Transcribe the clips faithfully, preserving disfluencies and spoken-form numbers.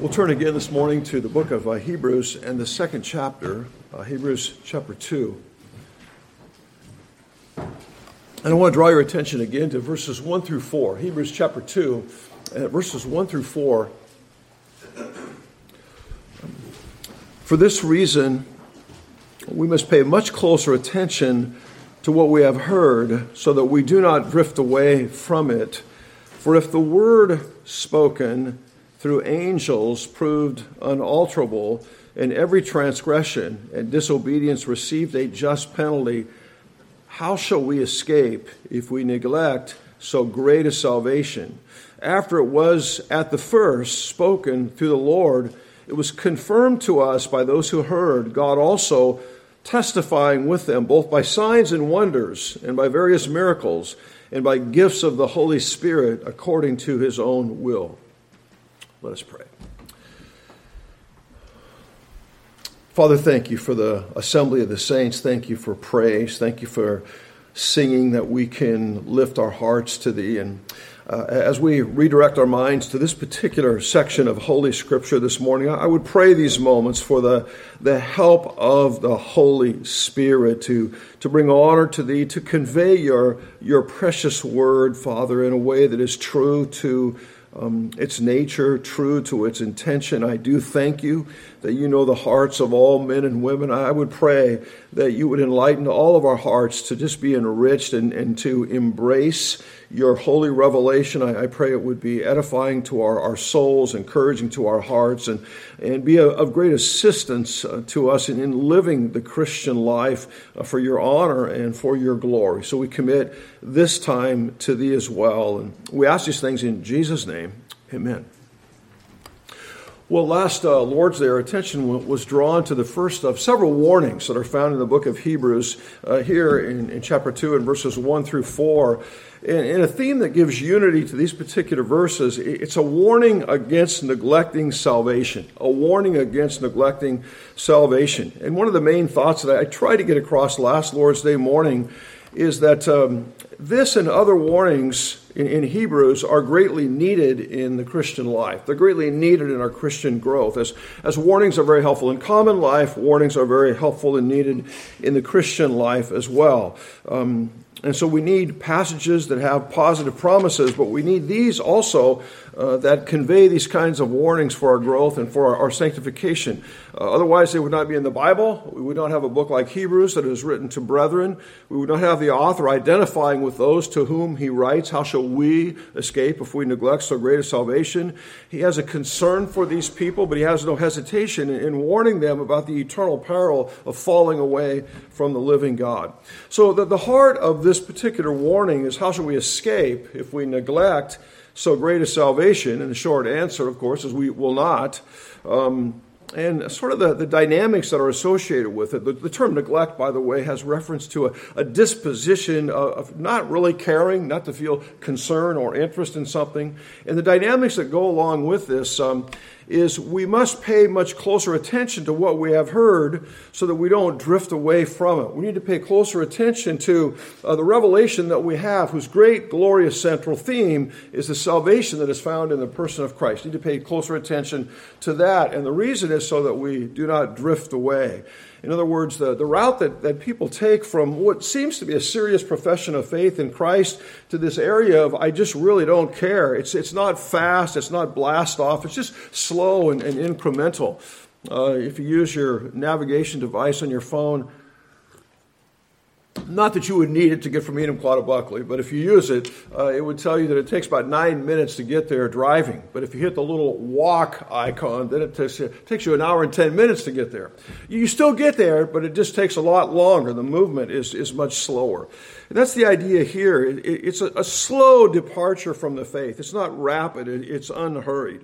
We'll turn again this morning to the book of uh, Hebrews and the second chapter, uh, Hebrews chapter two. And I want to draw your attention again to verses one through four. Hebrews chapter two, and verses one through four. For this reason, we must pay much closer attention to what we have heard, so that we do not drift away from it. For if the word spoken through angels proved unalterable, and every transgression and disobedience received a just penalty, how shall we escape if we neglect so great a salvation? After it was at the first spoken through the Lord, it was confirmed to us by those who heard, God also testifying with them, both by signs and wonders, and by various miracles, and by gifts of the Holy Spirit, according to his own will. Let us pray. Father, thank you for the assembly of the saints. Thank you for praise. Thank you for singing that we can lift our hearts to thee. And uh, as we redirect our minds to this particular section of Holy Scripture this morning, I would pray these moments for the, the help of the Holy Spirit to, to bring honor to thee, to convey your, your precious word, Father, in a way that is true to Um, its nature, true to its intention. I do thank you that you know the hearts of all men and women. I would pray that you would enlighten all of our hearts to just be enriched and, and to embrace your holy revelation. I, I pray it would be edifying to our, our souls, encouraging to our hearts, and, and be a, of great assistance uh, to us in, in living the Christian life uh, for your honor and for your glory. So we commit this time to thee as well. And we ask these things in Jesus' name. Amen. Well, last uh, Lord's Day, our attention was drawn to the first of several warnings that are found in the book of Hebrews, uh, here in, in chapter two and verses one through four. And, and a theme that gives unity to these particular verses, it's a warning against neglecting salvation, a warning against neglecting salvation. And one of the main thoughts that I tried to get across last Lord's Day morning is that um, this and other warnings In, in Hebrews are greatly needed in the Christian life. They're greatly needed in our Christian growth. As, as warnings are very helpful in common life, warnings are very helpful and needed in the Christian life as well. Um, and so we need passages that have positive promises, but we need these also uh, that convey these kinds of warnings for our growth and for our, our sanctification. Uh, otherwise, they would not be in the Bible. We would not have a book like Hebrews that is written to brethren. We would not have the author identifying with those to whom he writes. How shall we escape if we neglect so great a salvation? He has a concern for these people, but he has no hesitation in warning them about the eternal peril of falling away from the living God. So the, the heart of this particular warning is, how shall we escape if we neglect so great a salvation? And the short answer, of course, is we will not. Um, And sort of the, the dynamics that are associated with it. The, the term neglect, by the way, has reference to a, a disposition of, of not really caring, not to feel concern or interest in something. And the dynamics that go along with this um, is we must pay much closer attention to what we have heard so that we don't drift away from it. We need to pay closer attention to uh, the revelation that we have, whose great, glorious central theme is the salvation that is found in the person of Christ. We need to pay closer attention to that. And the reason is so that we do not drift away. In other words, the, the route that, that people take from what seems to be a serious profession of faith in Christ to this area of, I just really don't care. It's, it's not fast. It's not blast off. It's just slow and, and incremental. Uh, if you use your navigation device on your phone, not that you would need it to get from Enum Claude Buckley, but if you use it, uh, it would tell you that it takes about nine minutes to get there driving. But if you hit the little walk icon, then it takes, it takes you an hour and ten minutes to get there. You still get there, but it just takes a lot longer. The movement is, is much slower. And that's the idea here. It, it, it's a, a slow departure from the faith. It's not rapid. It, it's unhurried.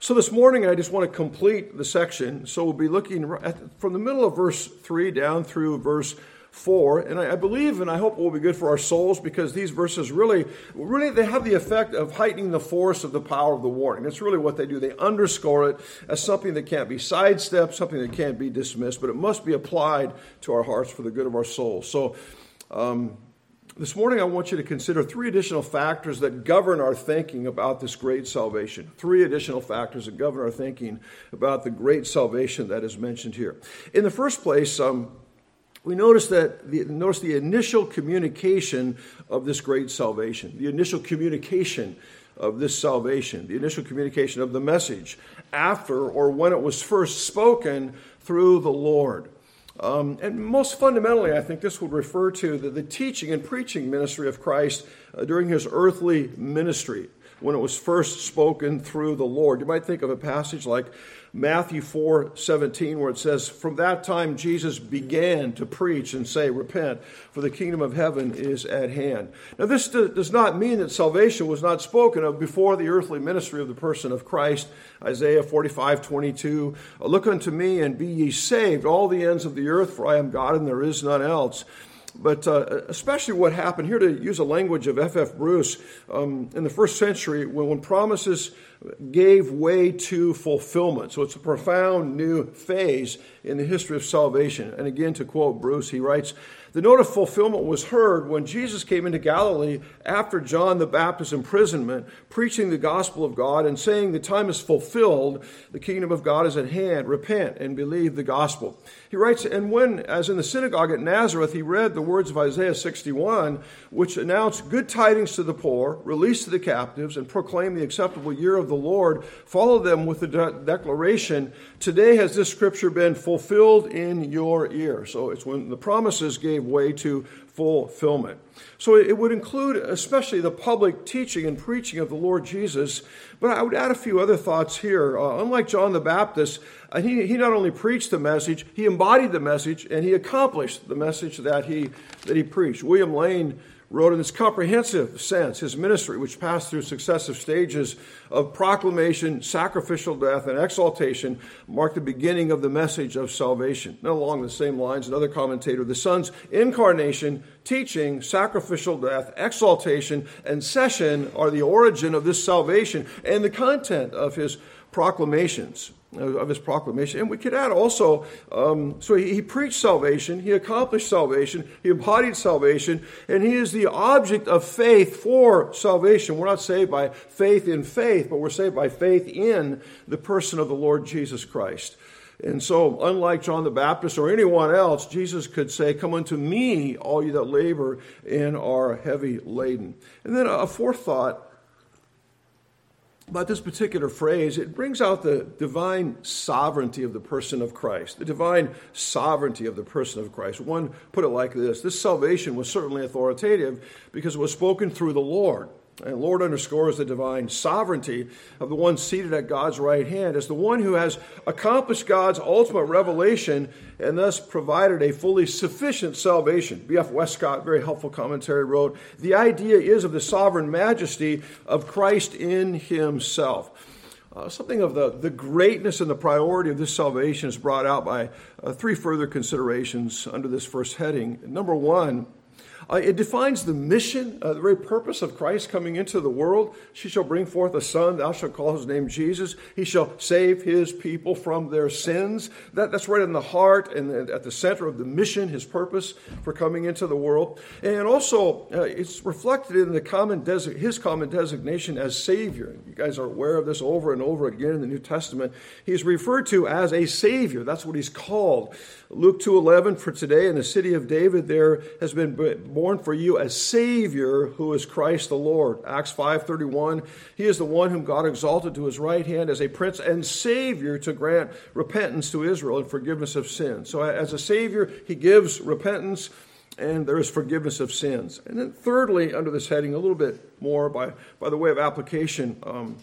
So this morning, I just want to complete the section. So we'll be looking at, from the middle of verse three down through verse four, and I believe and I hope it will be good for our souls, because these verses really, really they have the effect of heightening the force of the power of the warning. That's really what they do. They underscore it as something that can't be sidestepped, something that can't be dismissed, but it must be applied to our hearts for the good of our souls. So um, This morning, I want you to consider three additional factors that govern our thinking about this great salvation. Three additional factors that govern our thinking about the great salvation that is mentioned here. In the first place, um, we notice that the, notice the initial communication of this great salvation, the initial communication of this salvation, the initial communication of the message after or when it was first spoken through the Lord. Um, and most fundamentally, I think this would refer to the, the teaching and preaching ministry of Christ uh, during his earthly ministry, when it was first spoken through the Lord. You might think of a passage like Matthew four seventeen, where it says, "From that time Jesus began to preach and say, repent, for the kingdom of heaven is at hand." Now, this do, does not mean that salvation was not spoken of before the earthly ministry of the person of Christ. Isaiah forty-five twenty-two, "Look unto me and be ye saved, all the ends of the earth, for I am God and there is none else." But uh, especially what happened here, to use a language of F F Bruce, um, in the first century, when, when promises gave way to fulfillment. So it's a profound new phase in the history of salvation. And again, to quote Bruce, he writes, "The note of fulfillment was heard when Jesus came into Galilee after John the Baptist's imprisonment, preaching the gospel of God and saying, the time is fulfilled, the kingdom of God is at hand, repent and believe the gospel." He writes, "And when, as in the synagogue at Nazareth, he read the words of Isaiah sixty-one, which announced good tidings to the poor, release to the captives, and proclaim the acceptable year of the Lord, follow them with the de- declaration, today has this scripture been fulfilled in your ear." So it's when the promises gave way to fulfillment. So it would include especially the public teaching and preaching of the Lord Jesus. But I would add a few other thoughts here. Uh, unlike John the Baptist, uh, he, he not only preached the message, he embodied the message, and he accomplished the message that he that he preached. William Lane wrote in this comprehensive sense his ministry, which passed through successive stages of proclamation, sacrificial death, and exaltation, marked the beginning of the message of salvation. Now, along the same lines, another commentator, the Son's incarnation, teaching, sacrificial death, exaltation, and session are the origin of this salvation and the content of his proclamations. Of his proclamation. And we could add also, um, so he, he preached salvation, he accomplished salvation, he embodied salvation, and he is the object of faith for salvation. We're not saved by faith in faith, but we're saved by faith in the person of the Lord Jesus Christ. And so, unlike John the Baptist or anyone else, Jesus could say, "Come unto me, all you that labor and are heavy laden." And then a fourth thought about this particular phrase, it brings out the divine sovereignty of the person of Christ, the divine sovereignty of the person of Christ. One put it like this: this salvation was certainly authoritative because it was spoken through the Lord. And Lord underscores the divine sovereignty of the one seated at God's right hand as the one who has accomplished God's ultimate revelation and thus provided a fully sufficient salvation. B F Westcott, very helpful commentary, wrote, "The idea is of the sovereign majesty of Christ in himself." Uh, something of the, the greatness and the priority of this salvation is brought out by uh, three further considerations under this first heading. Number one, Uh, it defines the mission, uh, the very purpose of Christ coming into the world. "She shall bring forth a son, thou shalt call his name Jesus. He shall save his people from their sins." That, that's right in the heart and at the center of the mission, his purpose for coming into the world. And also, uh, it's reflected in the common desi- his common designation as Savior. You guys are aware of this over and over again in the New Testament. He's referred to as a Savior. That's what he's called. Luke two eleven, "For today in the city of David there has been born for you a Savior who is Christ the Lord." Acts five thirty-one, "He is the one whom God exalted to his right hand as a prince and Savior to grant repentance to Israel and forgiveness of sins." So as a Savior, he gives repentance and there is forgiveness of sins. And then thirdly, under this heading, a little bit more by, by the way of application, um,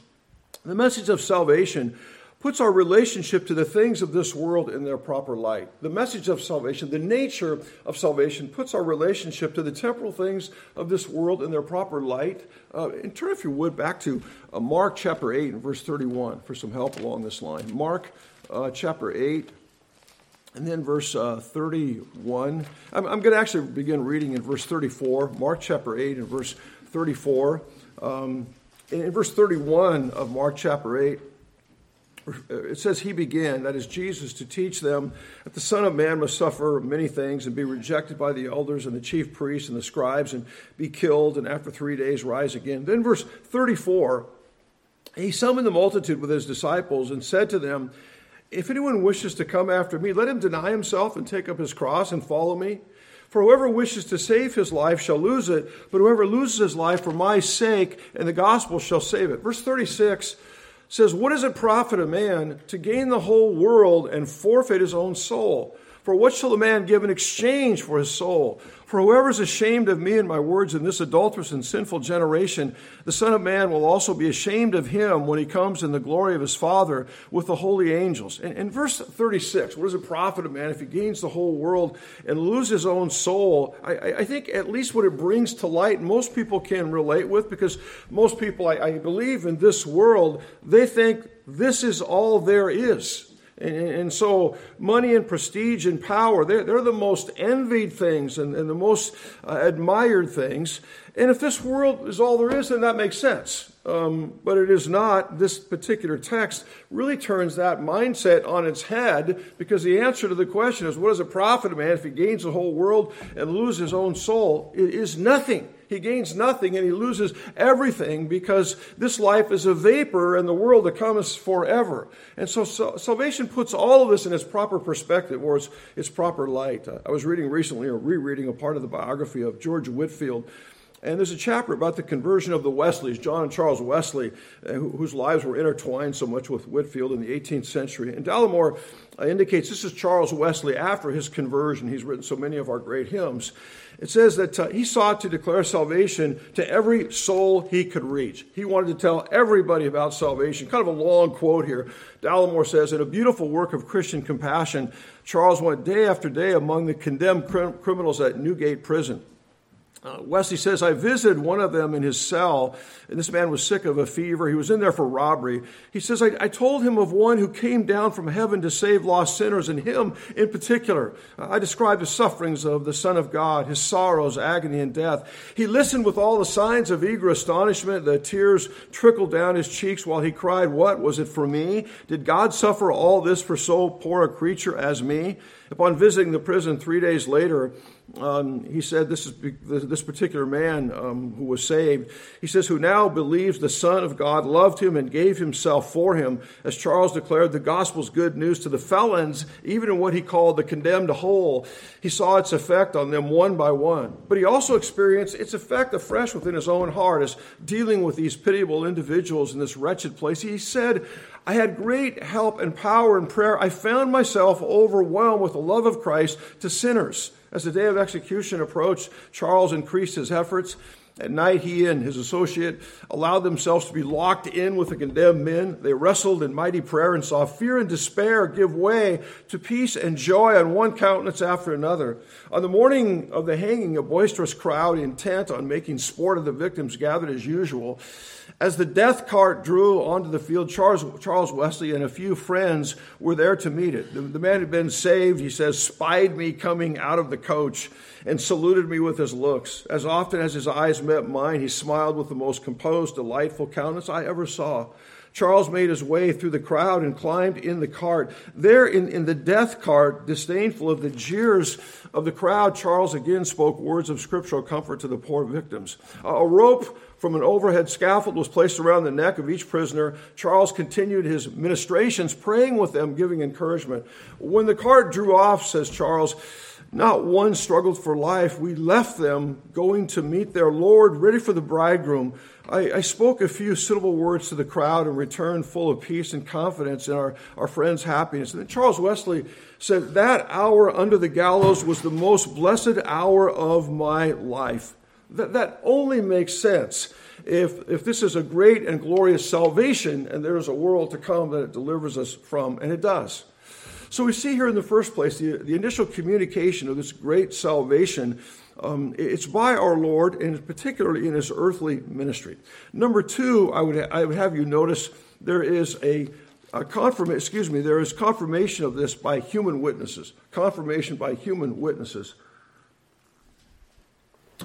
the message of salvation puts our relationship to the things of this world in their proper light. The message of salvation, the nature of salvation, puts our relationship to the temporal things of this world in their proper light. Uh, and turn, if you would, back to uh, Mark chapter eight and verse thirty-one for some help along this line. Mark uh, chapter eight and then verse uh, thirty-one. I'm, I'm going to actually begin reading in verse thirty-four. Mark chapter eight and verse thirty-four. Um, in verse thirty-one of Mark chapter eight, it says he began, that is Jesus, to teach them that the Son of Man must suffer many things and be rejected by the elders and the chief priests and the scribes and be killed and after three days rise again. Then verse thirty-four, he summoned the multitude with his disciples and said to them, if anyone wishes to come after me, let him deny himself and take up his cross and follow me. For whoever wishes to save his life shall lose it, but whoever loses his life for my sake and the gospel shall save it. Verse thirty-six says, what does it profit a man to gain the whole world and forfeit his own soul? For what shall a man give in exchange for his soul? For whoever is ashamed of me and my words in this adulterous and sinful generation, the Son of Man will also be ashamed of him when he comes in the glory of his Father with the holy angels. And in verse thirty-six, what does it profit a man if he gains the whole world and loses his own soul? I, I think at least what it brings to light, most people can relate with, because most people, I, I believe, in this world, they think this is all there is. And so money and prestige and power, they're, they're the most envied things and, and the most uh, admired things. And if this world is all there is, then that makes sense. Um, but it is not. This particular text really turns that mindset on its head, because the answer to the question is, what does it profit a man if he gains the whole world and loses his own soul? It is nothing. He gains nothing and he loses everything, because this life is a vapor and the world that comes forever. And so, so salvation puts all of this in its proper perspective, or its, its proper light. I was reading recently, or rereading, a part of the biography of George Whitefield. And there's a chapter about the conversion of the Wesleys, John and Charles Wesley, uh, whose lives were intertwined so much with Whitefield in the eighteenth century. And Dallimore uh, indicates this is Charles Wesley after his conversion. He's written so many of our great hymns. It says that uh, he sought to declare salvation to every soul he could reach. He wanted to tell everybody about salvation. Kind of a long quote here. Dallimore says, in a beautiful work of Christian compassion, Charles went day after day among the condemned crim- criminals at Newgate Prison. Uh, Wesley says, I visited one of them in his cell, and this man was sick of a fever. He was in there for robbery. He says, I, I told him of one who came down from heaven to save lost sinners, and him in particular. Uh, I described the sufferings of the Son of God, his sorrows, agony, and death. He listened with all the signs of eager astonishment. The tears trickled down his cheeks while he cried, what, was it for me? Did God suffer all this for so poor a creature as me? Upon visiting the prison three days later, Um, he said, this is this particular man um, who was saved. He says, who now believes the Son of God loved him and gave himself for him. As Charles declared, the gospel's good news to the felons, even in what he called the condemned whole. He saw its effect on them one by one. But he also experienced its effect afresh within his own heart as dealing with these pitiable individuals in this wretched place. He said, I had great help and power in prayer. I found myself overwhelmed with the love of Christ to sinners. As the day of execution approached, Charles increased his efforts. At night, he and his associate allowed themselves to be locked in with the condemned men. They wrestled in mighty prayer and saw fear and despair give way to peace and joy on one countenance after another. On the morning of the hanging, a boisterous crowd intent on making sport of the victims gathered as usual. As the death cart drew onto the field, Charles, Charles Wesley and a few friends were there to meet it. The, the man had been saved, he says, spied me coming out of the coach and saluted me with his looks. As often as his eyes met mine, he smiled with the most composed, delightful countenance I ever saw. Charles made his way through the crowd and climbed in the cart. There in, in the death cart, disdainful of the jeers of the crowd, Charles again spoke words of scriptural comfort to the poor victims. A, a rope from an overhead scaffold was placed around the neck of each prisoner. Charles continued his ministrations, praying with them, giving encouragement. When the cart drew off, says Charles, not one struggled for life. We left them going to meet their Lord, ready for the bridegroom. I, I spoke a few suitable words to the crowd and returned full of peace and confidence in our, our friend's happiness. And then Charles Wesley said, that hour under the gallows was the most blessed hour of my life. That, that only makes sense if, if this is a great and glorious salvation and there is a world to come that it delivers us from, and it does. So we see here in the first place, the, the initial communication of this great salvation, um, it's by our Lord, and particularly in his earthly ministry. Number two, I would I would have you notice there is a, a confirm excuse me there is confirmation of this by human witnesses. Confirmation by human witnesses.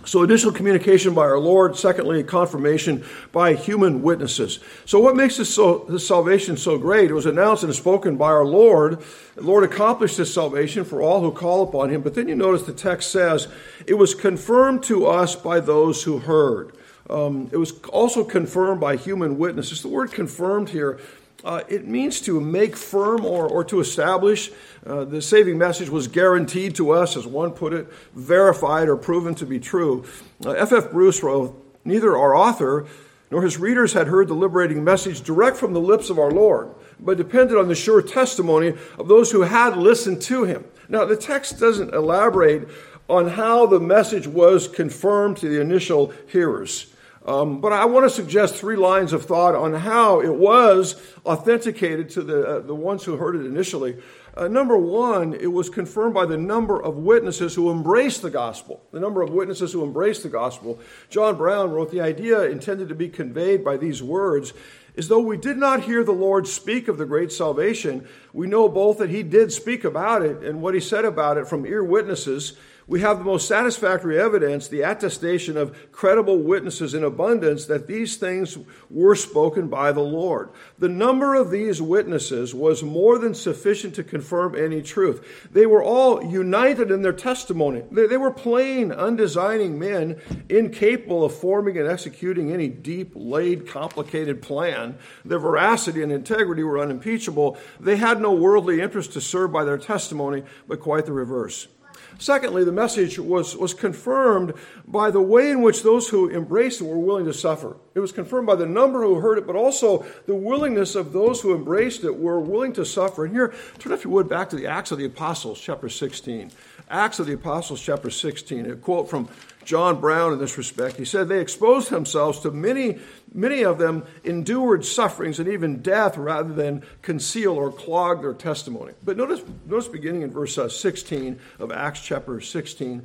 So additional communication by our Lord. Secondly, confirmation by human witnesses. So what makes this, so, this salvation so great? It was announced and spoken by our Lord. The Lord accomplished this salvation for all who call upon him. But then you notice the text says, it was confirmed to us by those who heard. Um, it was also confirmed by human witnesses. The word confirmed here, Uh, it means to make firm or, or to establish. Uh, the saving message was guaranteed to us, as one put it, verified or proven to be true. Uh, F F Bruce wrote, "Neither our author nor his readers had heard the liberating message direct from the lips of our Lord, but depended on the sure testimony of those who had listened to him." Now, the text doesn't elaborate on how the message was confirmed to the initial hearers. Um, but I want to suggest three lines of thought on how it was authenticated to the uh, the ones who heard it initially. Uh, number one, it was confirmed by the number of witnesses who embraced the gospel. The number of witnesses who embraced the gospel. John Brown wrote, "The idea intended to be conveyed by these words is though we did not hear the Lord speak of the great salvation, we know both that he did speak about it and what he said about it from ear witnesses. We have the most satisfactory evidence, the attestation of credible witnesses in abundance, that these things were spoken by the Lord." The number of these witnesses was more than sufficient to confirm any truth. They were all united in their testimony. They, they were plain, undesigning men, incapable of forming and executing any deep-laid, complicated plan. Their veracity and integrity were unimpeachable. They had no worldly interest to serve by their testimony, but quite the reverse. Secondly, the message was, was confirmed by the way in which those who embraced it were willing to suffer. It was confirmed by the number who heard it, but also the willingness of those who embraced it were willing to suffer. And here, turn if you would back to the Acts of the Apostles, chapter sixteen. Acts of the Apostles, chapter sixteen. A quote from John Brown in this respect. He said, "They exposed themselves to many, many of them endured sufferings and even death rather than conceal or clog their testimony." But notice, notice beginning in verse sixteen of Acts chapter sixteen.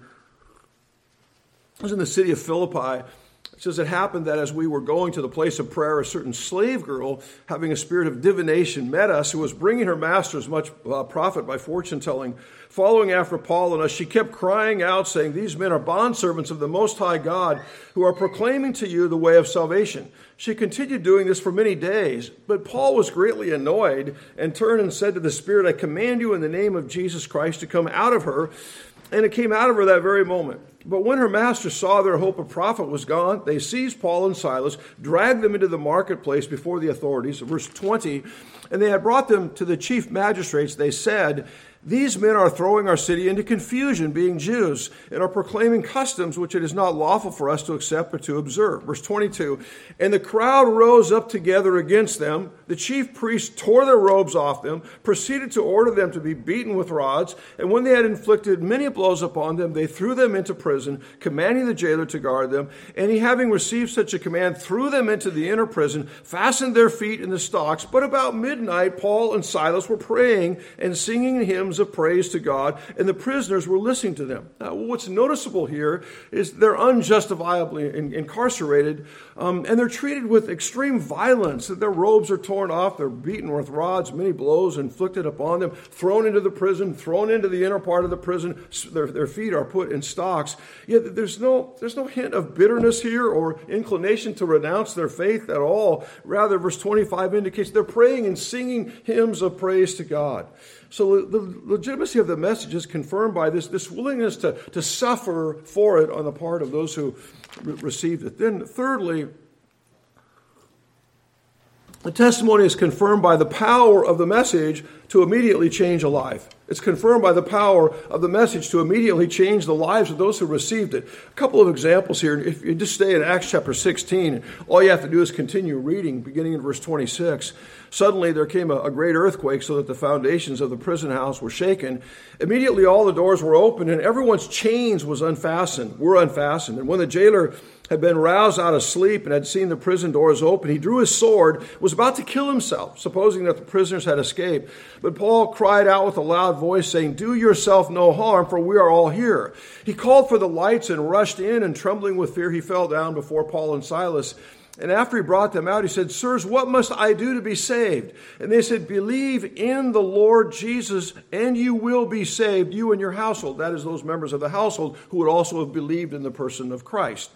It was in the city of Philippi. It says, "It happened that as we were going to the place of prayer, a certain slave girl, having a spirit of divination, met us, who was bringing her masters much uh, profit by fortune-telling. Following after Paul and us, she kept crying out, saying, 'These men are bondservants of the Most High God, who are proclaiming to you the way of salvation.' She continued doing this for many days, but Paul was greatly annoyed and turned and said to the spirit, 'I command you in the name of Jesus Christ to come out of her.' And it came out of her that very moment. But when her masters saw their hope of profit was gone, they seized Paul and Silas, dragged them into the marketplace before the authorities." Verse twenty, "And they had brought them to the chief magistrates. They said, 'These men are throwing our city into confusion, being Jews, and are proclaiming customs which it is not lawful for us to accept or to observe.'" Verse twenty-two, "And the crowd rose up together against them. The chief priests tore their robes off them, proceeded to order them to be beaten with rods. And when they had inflicted many blows upon them, they threw them into prison, commanding the jailer to guard them. And he, having received such a command, threw them into the inner prison, fastened their feet in the stocks. But about midnight, Paul and Silas were praying and singing hymns of praise to God, and the prisoners were listening to them." Now, what's noticeable here is they're unjustifiably in, incarcerated, um, and they're treated with extreme violence. Their robes are torn off, they're beaten with rods, many blows inflicted upon them, thrown into the prison, thrown into the inner part of the prison. Their, their feet are put in stocks. Yet there's no there's no hint of bitterness here or inclination to renounce their faith at all. Rather, verse twenty-five indicates they're praying and singing hymns of praise to God. So the legitimacy of the message is confirmed by this, this willingness to, to suffer for it on the part of those who re- received it. Then thirdly, the testimony is confirmed by the power of the message to immediately change a life. It's confirmed by the power of the message to immediately change the lives of those who received it. A couple of examples here. If you just stay in Acts chapter sixteen, all you have to do is continue reading, beginning in verse twenty-six. "Suddenly there came a, a great earthquake, so that the foundations of the prison house were shaken. Immediately all the doors were opened, and everyone's chains was unfastened, were unfastened. And when the jailer had been roused out of sleep and had seen the prison doors open, he drew his sword, was about to kill himself, supposing that the prisoners had escaped. But Paul cried out with a loud voice, saying, 'Do yourself no harm, for we are all here.' He called for the lights and rushed in, and trembling with fear, he fell down before Paul and Silas. And after he brought them out, he said, "Sirs, what must I do to be saved?" And they said, "Believe in the Lord Jesus, and you will be saved, you and your household." That is, those members of the household who would also have believed in the person of Christ.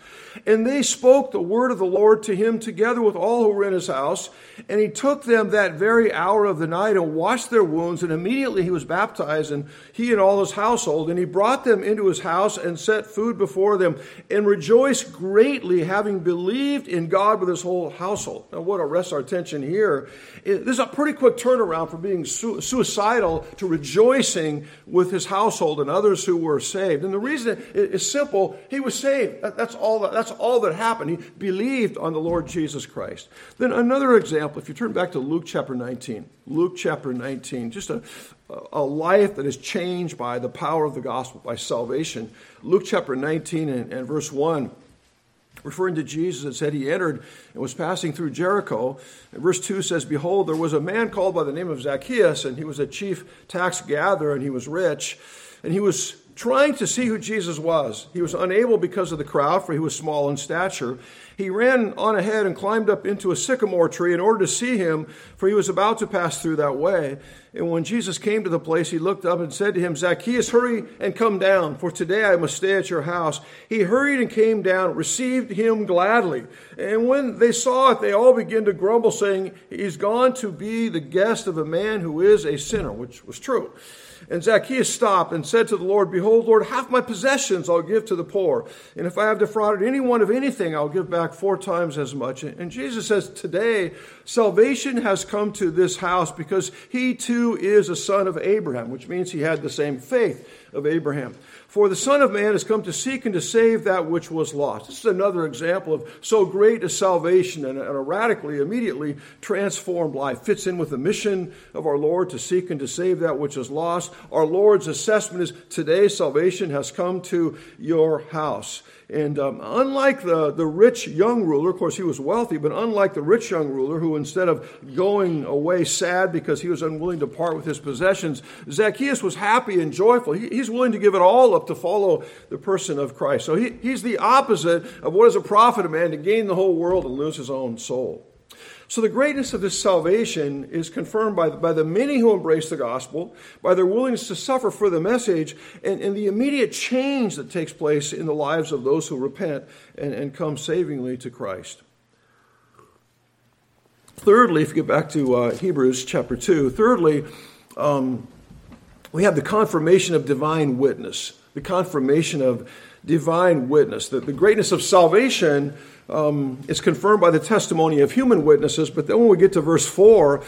And they spoke the word of the Lord to him together with all who were in his house. And he took them that very hour of the night and washed their wounds. And immediately he was baptized, and he and all his household. And he brought them into his house and set food before them, and rejoiced greatly, having believed in God with his whole household. Now, what arrests our attention here, this is a pretty quick turnaround from being su- suicidal to rejoicing with his household and others who were saved. And the reason is simple. He was saved. That, that's all that, that's all that happened. He believed on the Lord Jesus Christ. Then another example, if you turn back to Luke chapter nineteen, Luke chapter nineteen, just a, a life that is changed by the power of the gospel, by salvation. Luke chapter nineteen and, and verse one. Referring to Jesus, it said he entered and was passing through Jericho. And verse two says, "Behold, there was a man called by the name of Zacchaeus, and he was a chief tax gatherer, and he was rich. And he was trying to see who Jesus was. He was unable because of the crowd, for he was small in stature. He ran on ahead and climbed up into a sycamore tree in order to see him, for he was about to pass through that way. And when Jesus came to the place, he looked up and said to him, 'Zacchaeus, hurry and come down, for today I must stay at your house.' He hurried and came down, received him gladly. And when they saw it, they all began to grumble, saying, 'He's gone to be the guest of a man who is a sinner,'" which was true. "And Zacchaeus stopped and said to the Lord, 'Behold, Lord, half my possessions I'll give to the poor. And if I have defrauded anyone of anything, I'll give back four times as much.'" And Jesus says, "Today, salvation has come to this house, because he too is a son of Abraham," which means he had the same faith of Abraham. "For the Son of Man has come to seek and to save that which was lost." This is another example of so great a salvation and a radically, immediately transformed life. Fits in with the mission of our Lord to seek and to save that which is lost. Our Lord's assessment is, today salvation has come to your house. And um, unlike the, the rich young ruler, of course he was wealthy, but unlike the rich young ruler, who instead of going away sad because he was unwilling to part with his possessions, Zacchaeus was happy and joyful. He, he's willing to give it all up to follow the person of Christ. So he, he's the opposite of what is a profit of man to gain the whole world and lose his own soul. So the greatness of this salvation is confirmed by the, by the many who embrace the gospel, by their willingness to suffer for the message, and, and the immediate change that takes place in the lives of those who repent and, and come savingly to Christ. Thirdly, if you get back to uh, Hebrews chapter two, thirdly, um, we have the confirmation of divine witness, the confirmation of divine witness, that the greatness of salvation Um, it's confirmed by the testimony of human witnesses. But then when we get to verse four,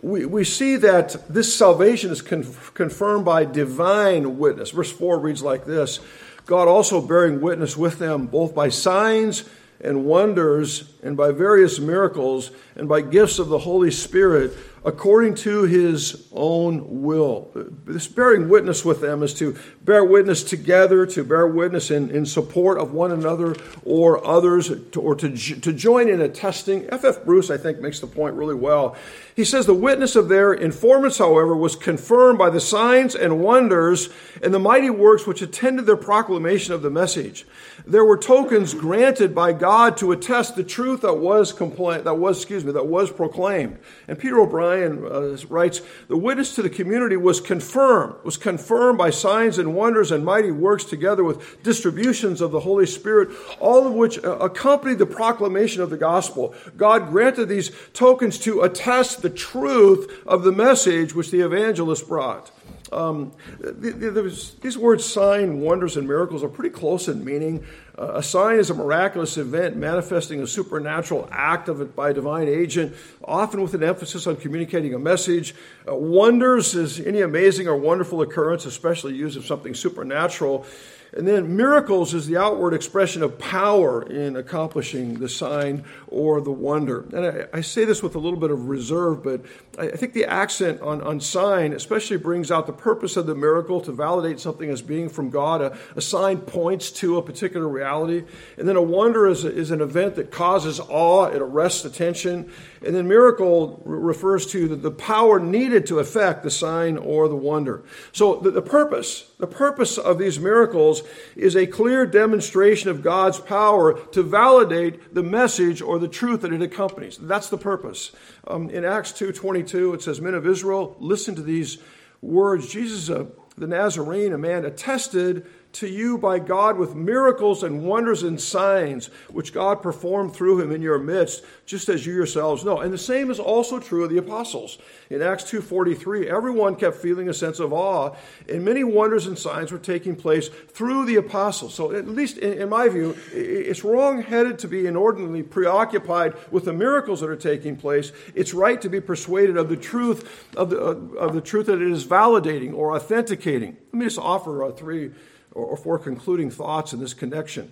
we, we see that this salvation is conf- confirmed by divine witness. Verse four reads like this: "God also bearing witness with them, both by signs and wonders, and by various miracles, and by gifts of the Holy Spirit, according to his own will." This bearing witness with them is to bear witness together, to bear witness in, in support of one another or others, to, or to, to join in attesting. F F Bruce, I think, makes the point really well. He says, "The witness of their informants, however, was confirmed by the signs and wonders and the mighty works which attended their proclamation of the message. There were tokens granted by God to attest the truth that was complaint, that was, excuse me, that was proclaimed." And Peter O'Brien And, uh, writes, "The witness to the community was confirmed, was confirmed by signs and wonders and mighty works, together with distributions of the Holy Spirit, all of which uh, accompanied the proclamation of the gospel. God granted these tokens to attest the truth of the message which the evangelist brought." Um, th- th- was, these words, sign, wonders, and miracles, are pretty close in meaning. Uh, a sign is a miraculous event manifesting a supernatural act of it by divine agent, often with an emphasis on communicating a message. Uh, wonders is any amazing or wonderful occurrence, especially used of something supernatural. And then miracles is the outward expression of power in accomplishing the sign or the wonder. And I, I say this with a little bit of reserve, but I, I think the accent on, on sign especially brings out the purpose of the miracle to validate something as being from God. A, a sign points to a particular reality. And then a wonder is, is an event that causes awe. It arrests attention. And then miracle re- refers to the, the power needed to effect the sign or the wonder. So the, the purpose, the purpose of these miracles miracles is a clear demonstration of God's power to validate the message or the truth that it accompanies. That's the purpose. Um, in Acts two twenty-two, it says, "Men of Israel, listen to these words. Jesus, uh, the Nazarene, a man attested to you by God with miracles and wonders and signs, which God performed through him in your midst, just as you yourselves know." And the same is also true of the apostles. In Acts two forty-three, everyone kept feeling a sense of awe, and many wonders and signs were taking place through the apostles. So at least in, in my view, it's wrong-headed to be inordinately preoccupied with the miracles that are taking place. It's right to be persuaded of the truth, of the, of the truth that it is validating or authenticating. Let me just offer uh, three or four concluding thoughts in this connection.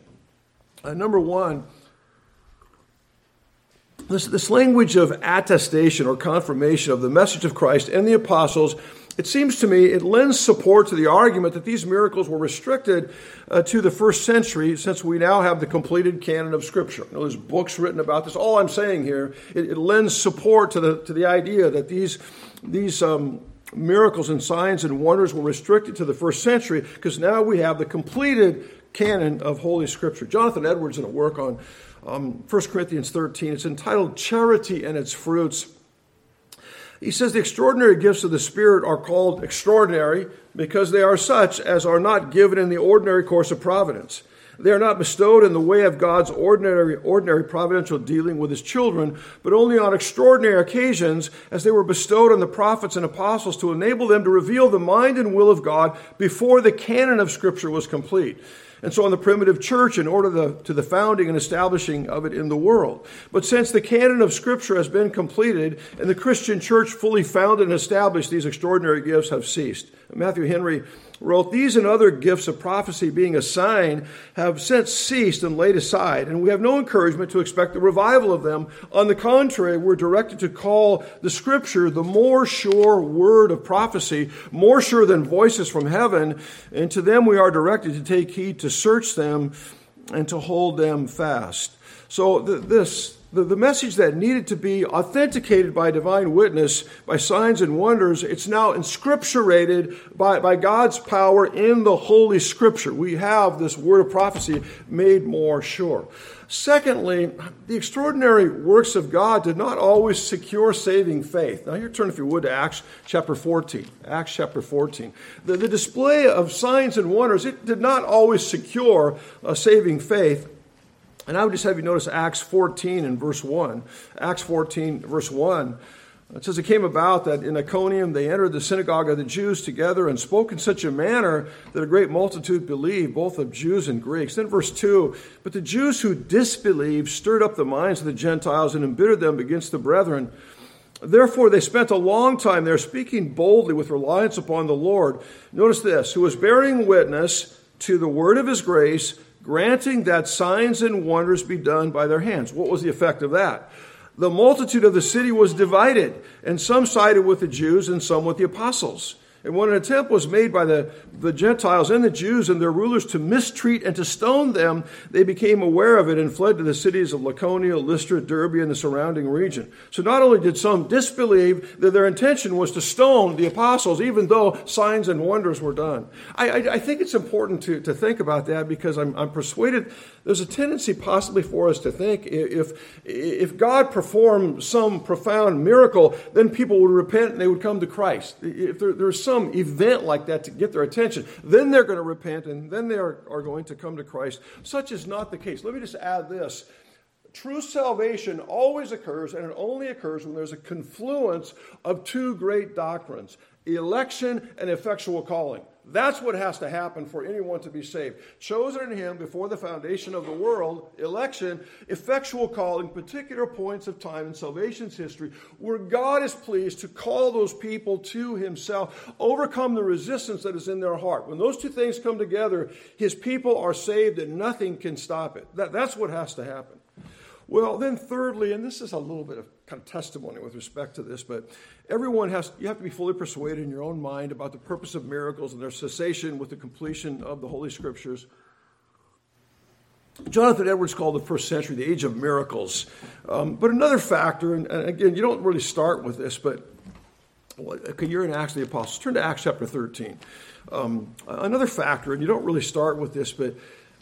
Uh, number one, this, this language of attestation or confirmation of the message of Christ and the apostles, it seems to me it lends support to the argument that these miracles were restricted uh, to the first century, since we now have the completed canon of Scripture. You know, there's books written about this. All I'm saying here, it, it lends support to the to the idea that these these um miracles and signs and wonders were restricted to the first century, because now we have the completed canon of Holy Scripture. Jonathan Edwards, in a work on um, First Corinthians thirteen, it's entitled "Charity and Its Fruits," he says, "The extraordinary gifts of the Spirit are called extraordinary because they are such as are not given in the ordinary course of providence. They are not bestowed in the way of God's ordinary, ordinary providential dealing with his children, but only on extraordinary occasions, as they were bestowed on the prophets and apostles to enable them to reveal the mind and will of God before the canon of Scripture was complete. And so on the primitive church in order the, to the founding and establishing of it in the world. But since the canon of Scripture has been completed and the Christian church fully founded and established, these extraordinary gifts have ceased." Matthew Henry wrote, "These and other gifts of prophecy, being a sign, have since ceased and laid aside, and we have no encouragement to expect the revival of them. On the contrary, we're directed to call the Scripture the more sure word of prophecy, more sure than voices from heaven, and to them we are directed to take heed, to search them, and to hold them fast." So th- this The, the message that needed to be authenticated by divine witness, by signs and wonders, it's now inscripturated by, by God's power in the Holy Scripture. We have this word of prophecy made more sure. Secondly, the extraordinary works of God did not always secure saving faith. Now, here, turn, if you would, to Acts chapter fourteen. Acts chapter fourteen. The, the display of signs and wonders, it did not always secure a saving faith. And I would just have you notice Acts fourteen and verse one. Acts fourteen, verse one. It says, "It came about that in Iconium they entered the synagogue of the Jews together and spoke in such a manner that a great multitude believed, both of Jews and Greeks." Then verse two, "But the Jews who disbelieved stirred up the minds of the Gentiles and embittered them against the brethren. Therefore they spent a long time there speaking boldly with reliance upon the Lord." Notice this, "who was bearing witness to the word of his grace, granting that signs and wonders be done by their hands." What was the effect of that? "The multitude of the city was divided, and some sided with the Jews and some with the apostles. And when an attempt was made by the, the Gentiles and the Jews and their rulers to mistreat and to stone them, they became aware of it and fled to the cities of Laconia, Lystra, Derbe, and the surrounding region." So not only did some disbelieve, that their intention was to stone the apostles, even though signs and wonders were done. I, I, I think it's important to, to think about that, because I'm, I'm persuaded there's a tendency possibly for us to think if, if God performed some profound miracle, then people would repent and they would come to Christ. If there, there's some Some event like that to get their attention, then they're going to repent, and then they are, are going to come to Christ. Such is not the case. Let me just add this. True salvation always occurs, and it only occurs when there's a confluence of two great doctrines, election and effectual calling. That's what has to happen for anyone to be saved. Chosen in him before the foundation of the world, election, effectual calling, particular points of time in salvation's history, where God is pleased to call those people to himself, overcome the resistance that is in their heart. When those two things come together, his people are saved and nothing can stop it. That, that's what has to happen. Well, then thirdly, and this is a little bit of kind of testimony with respect to this, but everyone has, you have to be fully persuaded in your own mind about the purpose of miracles and their cessation with the completion of the Holy Scriptures. Jonathan Edwards called the first century the age of miracles. Um, but another factor, and, and again, you don't really start with this, but gospel. Okay, you're in Acts of the Apostles. Turn to Acts chapter thirteen. Um, another factor, and you don't really start with this, but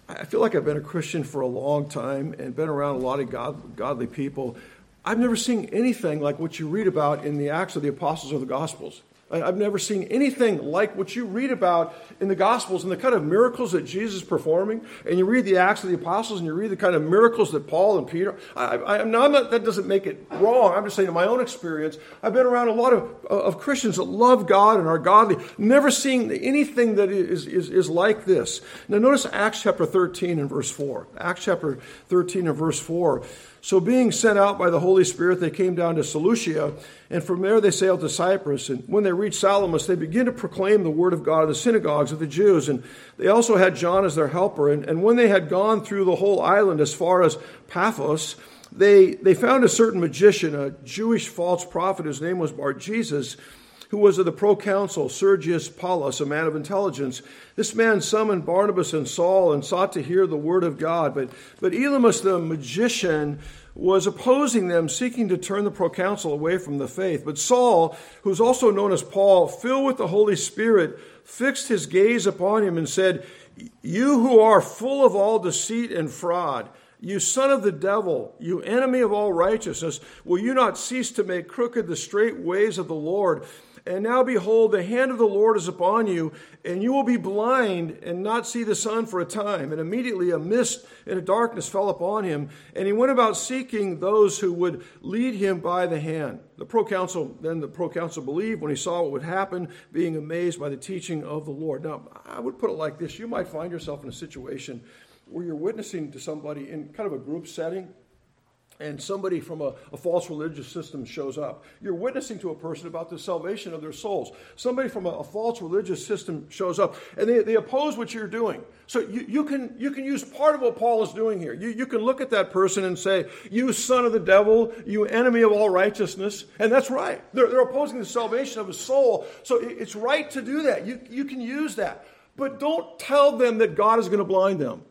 I feel like I've been a Christian for a long time and been around a lot of God, godly people. I've never seen anything like what you read about in the Acts of the Apostles or the Gospels. I've never seen anything like what you read about in the Gospels and the kind of miracles that Jesus is performing. And you read the Acts of the Apostles and you read the kind of miracles that Paul and Peter... I, I, I'm not, that doesn't make it wrong. I'm just saying in my own experience, I've been around a lot of, of Christians that love God and are godly, never seeing anything that is, is, is like this. Now notice Acts chapter thirteen and verse four. Acts chapter thirteen and verse four. So being sent out by the Holy Spirit, they came down to Seleucia, and from there they sailed to Cyprus. And when they reached Salamis, they began to proclaim the word of God in the synagogues of the Jews. And they also had John as their helper. And, and when they had gone through the whole island as far as Paphos, they, they found a certain magician, a Jewish false prophet, whose name was Bar-Jesus, who was of the proconsul Sergius Paulus, a man of intelligence. This man summoned Barnabas and Saul and sought to hear the word of God. But, but Elymas the magician was opposing them, seeking to turn the proconsul away from the faith. But Saul, who's also known as Paul, filled with the Holy Spirit, fixed his gaze upon him and said, "You who are full of all deceit and fraud, you son of the devil, you enemy of all righteousness, will you not cease to make crooked the straight ways of the Lord? And now behold, the hand of the Lord is upon you, and you will be blind and not see the sun for a time." And immediately a mist and a darkness fell upon him, and he went about seeking those who would lead him by the hand. The proconsul, then the proconsul believed when he saw what would happen, being amazed by the teaching of the Lord. Now, I would put it like this. You might find yourself in a situation where you're witnessing to somebody in kind of a group setting, and somebody from a, a false religious system shows up. You're witnessing to a person about the salvation of their souls. Somebody from a, a false religious system shows up, and they, they oppose what you're doing. So you, you can you can use part of what Paul is doing here. You, you can look at that person and say, "You son of the devil, you enemy of all righteousness." And that's right. They're, they're opposing the salvation of his soul. So it, it's right to do that. You, you can use that. But don't tell them that God is going to blind them.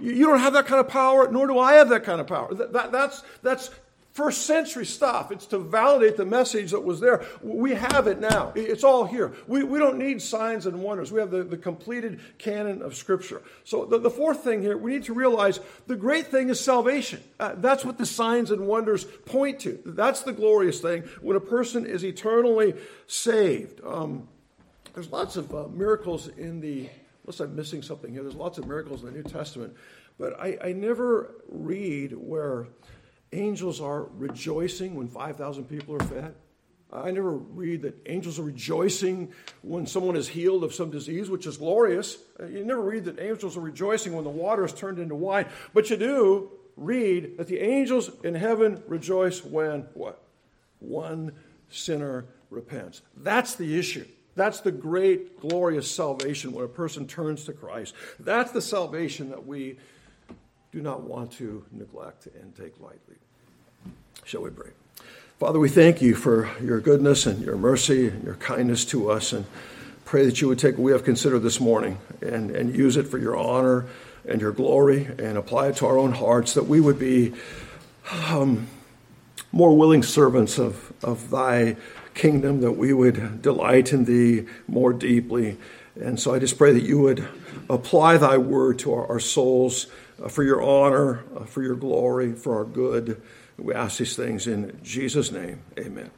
You don't have that kind of power, nor do I have that kind of power. That, that, that's, that's first century stuff. It's to validate the message that was there. We have it now. It's all here. We, we don't need signs and wonders. We have the, the completed canon of Scripture. So the, the fourth thing here, we need to realize the great thing is salvation. Uh, that's what the signs and wonders point to. That's the glorious thing when a person is eternally saved. Um, there's lots of uh, miracles in the... Unless I'm missing something here, there's lots of miracles in the New Testament. But I, I never read where angels are rejoicing when five thousand people are fed. I never read that angels are rejoicing when someone is healed of some disease, which is glorious. You never read that angels are rejoicing when the water is turned into wine. But you do read that the angels in heaven rejoice when what? One sinner repents. That's the issue. That's the great, glorious salvation when a person turns to Christ. That's the salvation that we do not want to neglect and take lightly. Shall we pray? Father, we thank you for your goodness and your mercy and your kindness to us, and pray that you would take what we have considered this morning and, and use it for your honor and your glory, and apply it to our own hearts, that we would be um, more willing servants of, of thy kingdom, that we would delight in thee more deeply. And so I just pray that you would apply thy word to our, our souls uh, for your honor, uh, for your glory, for our good. We ask these things in Jesus' name. Amen.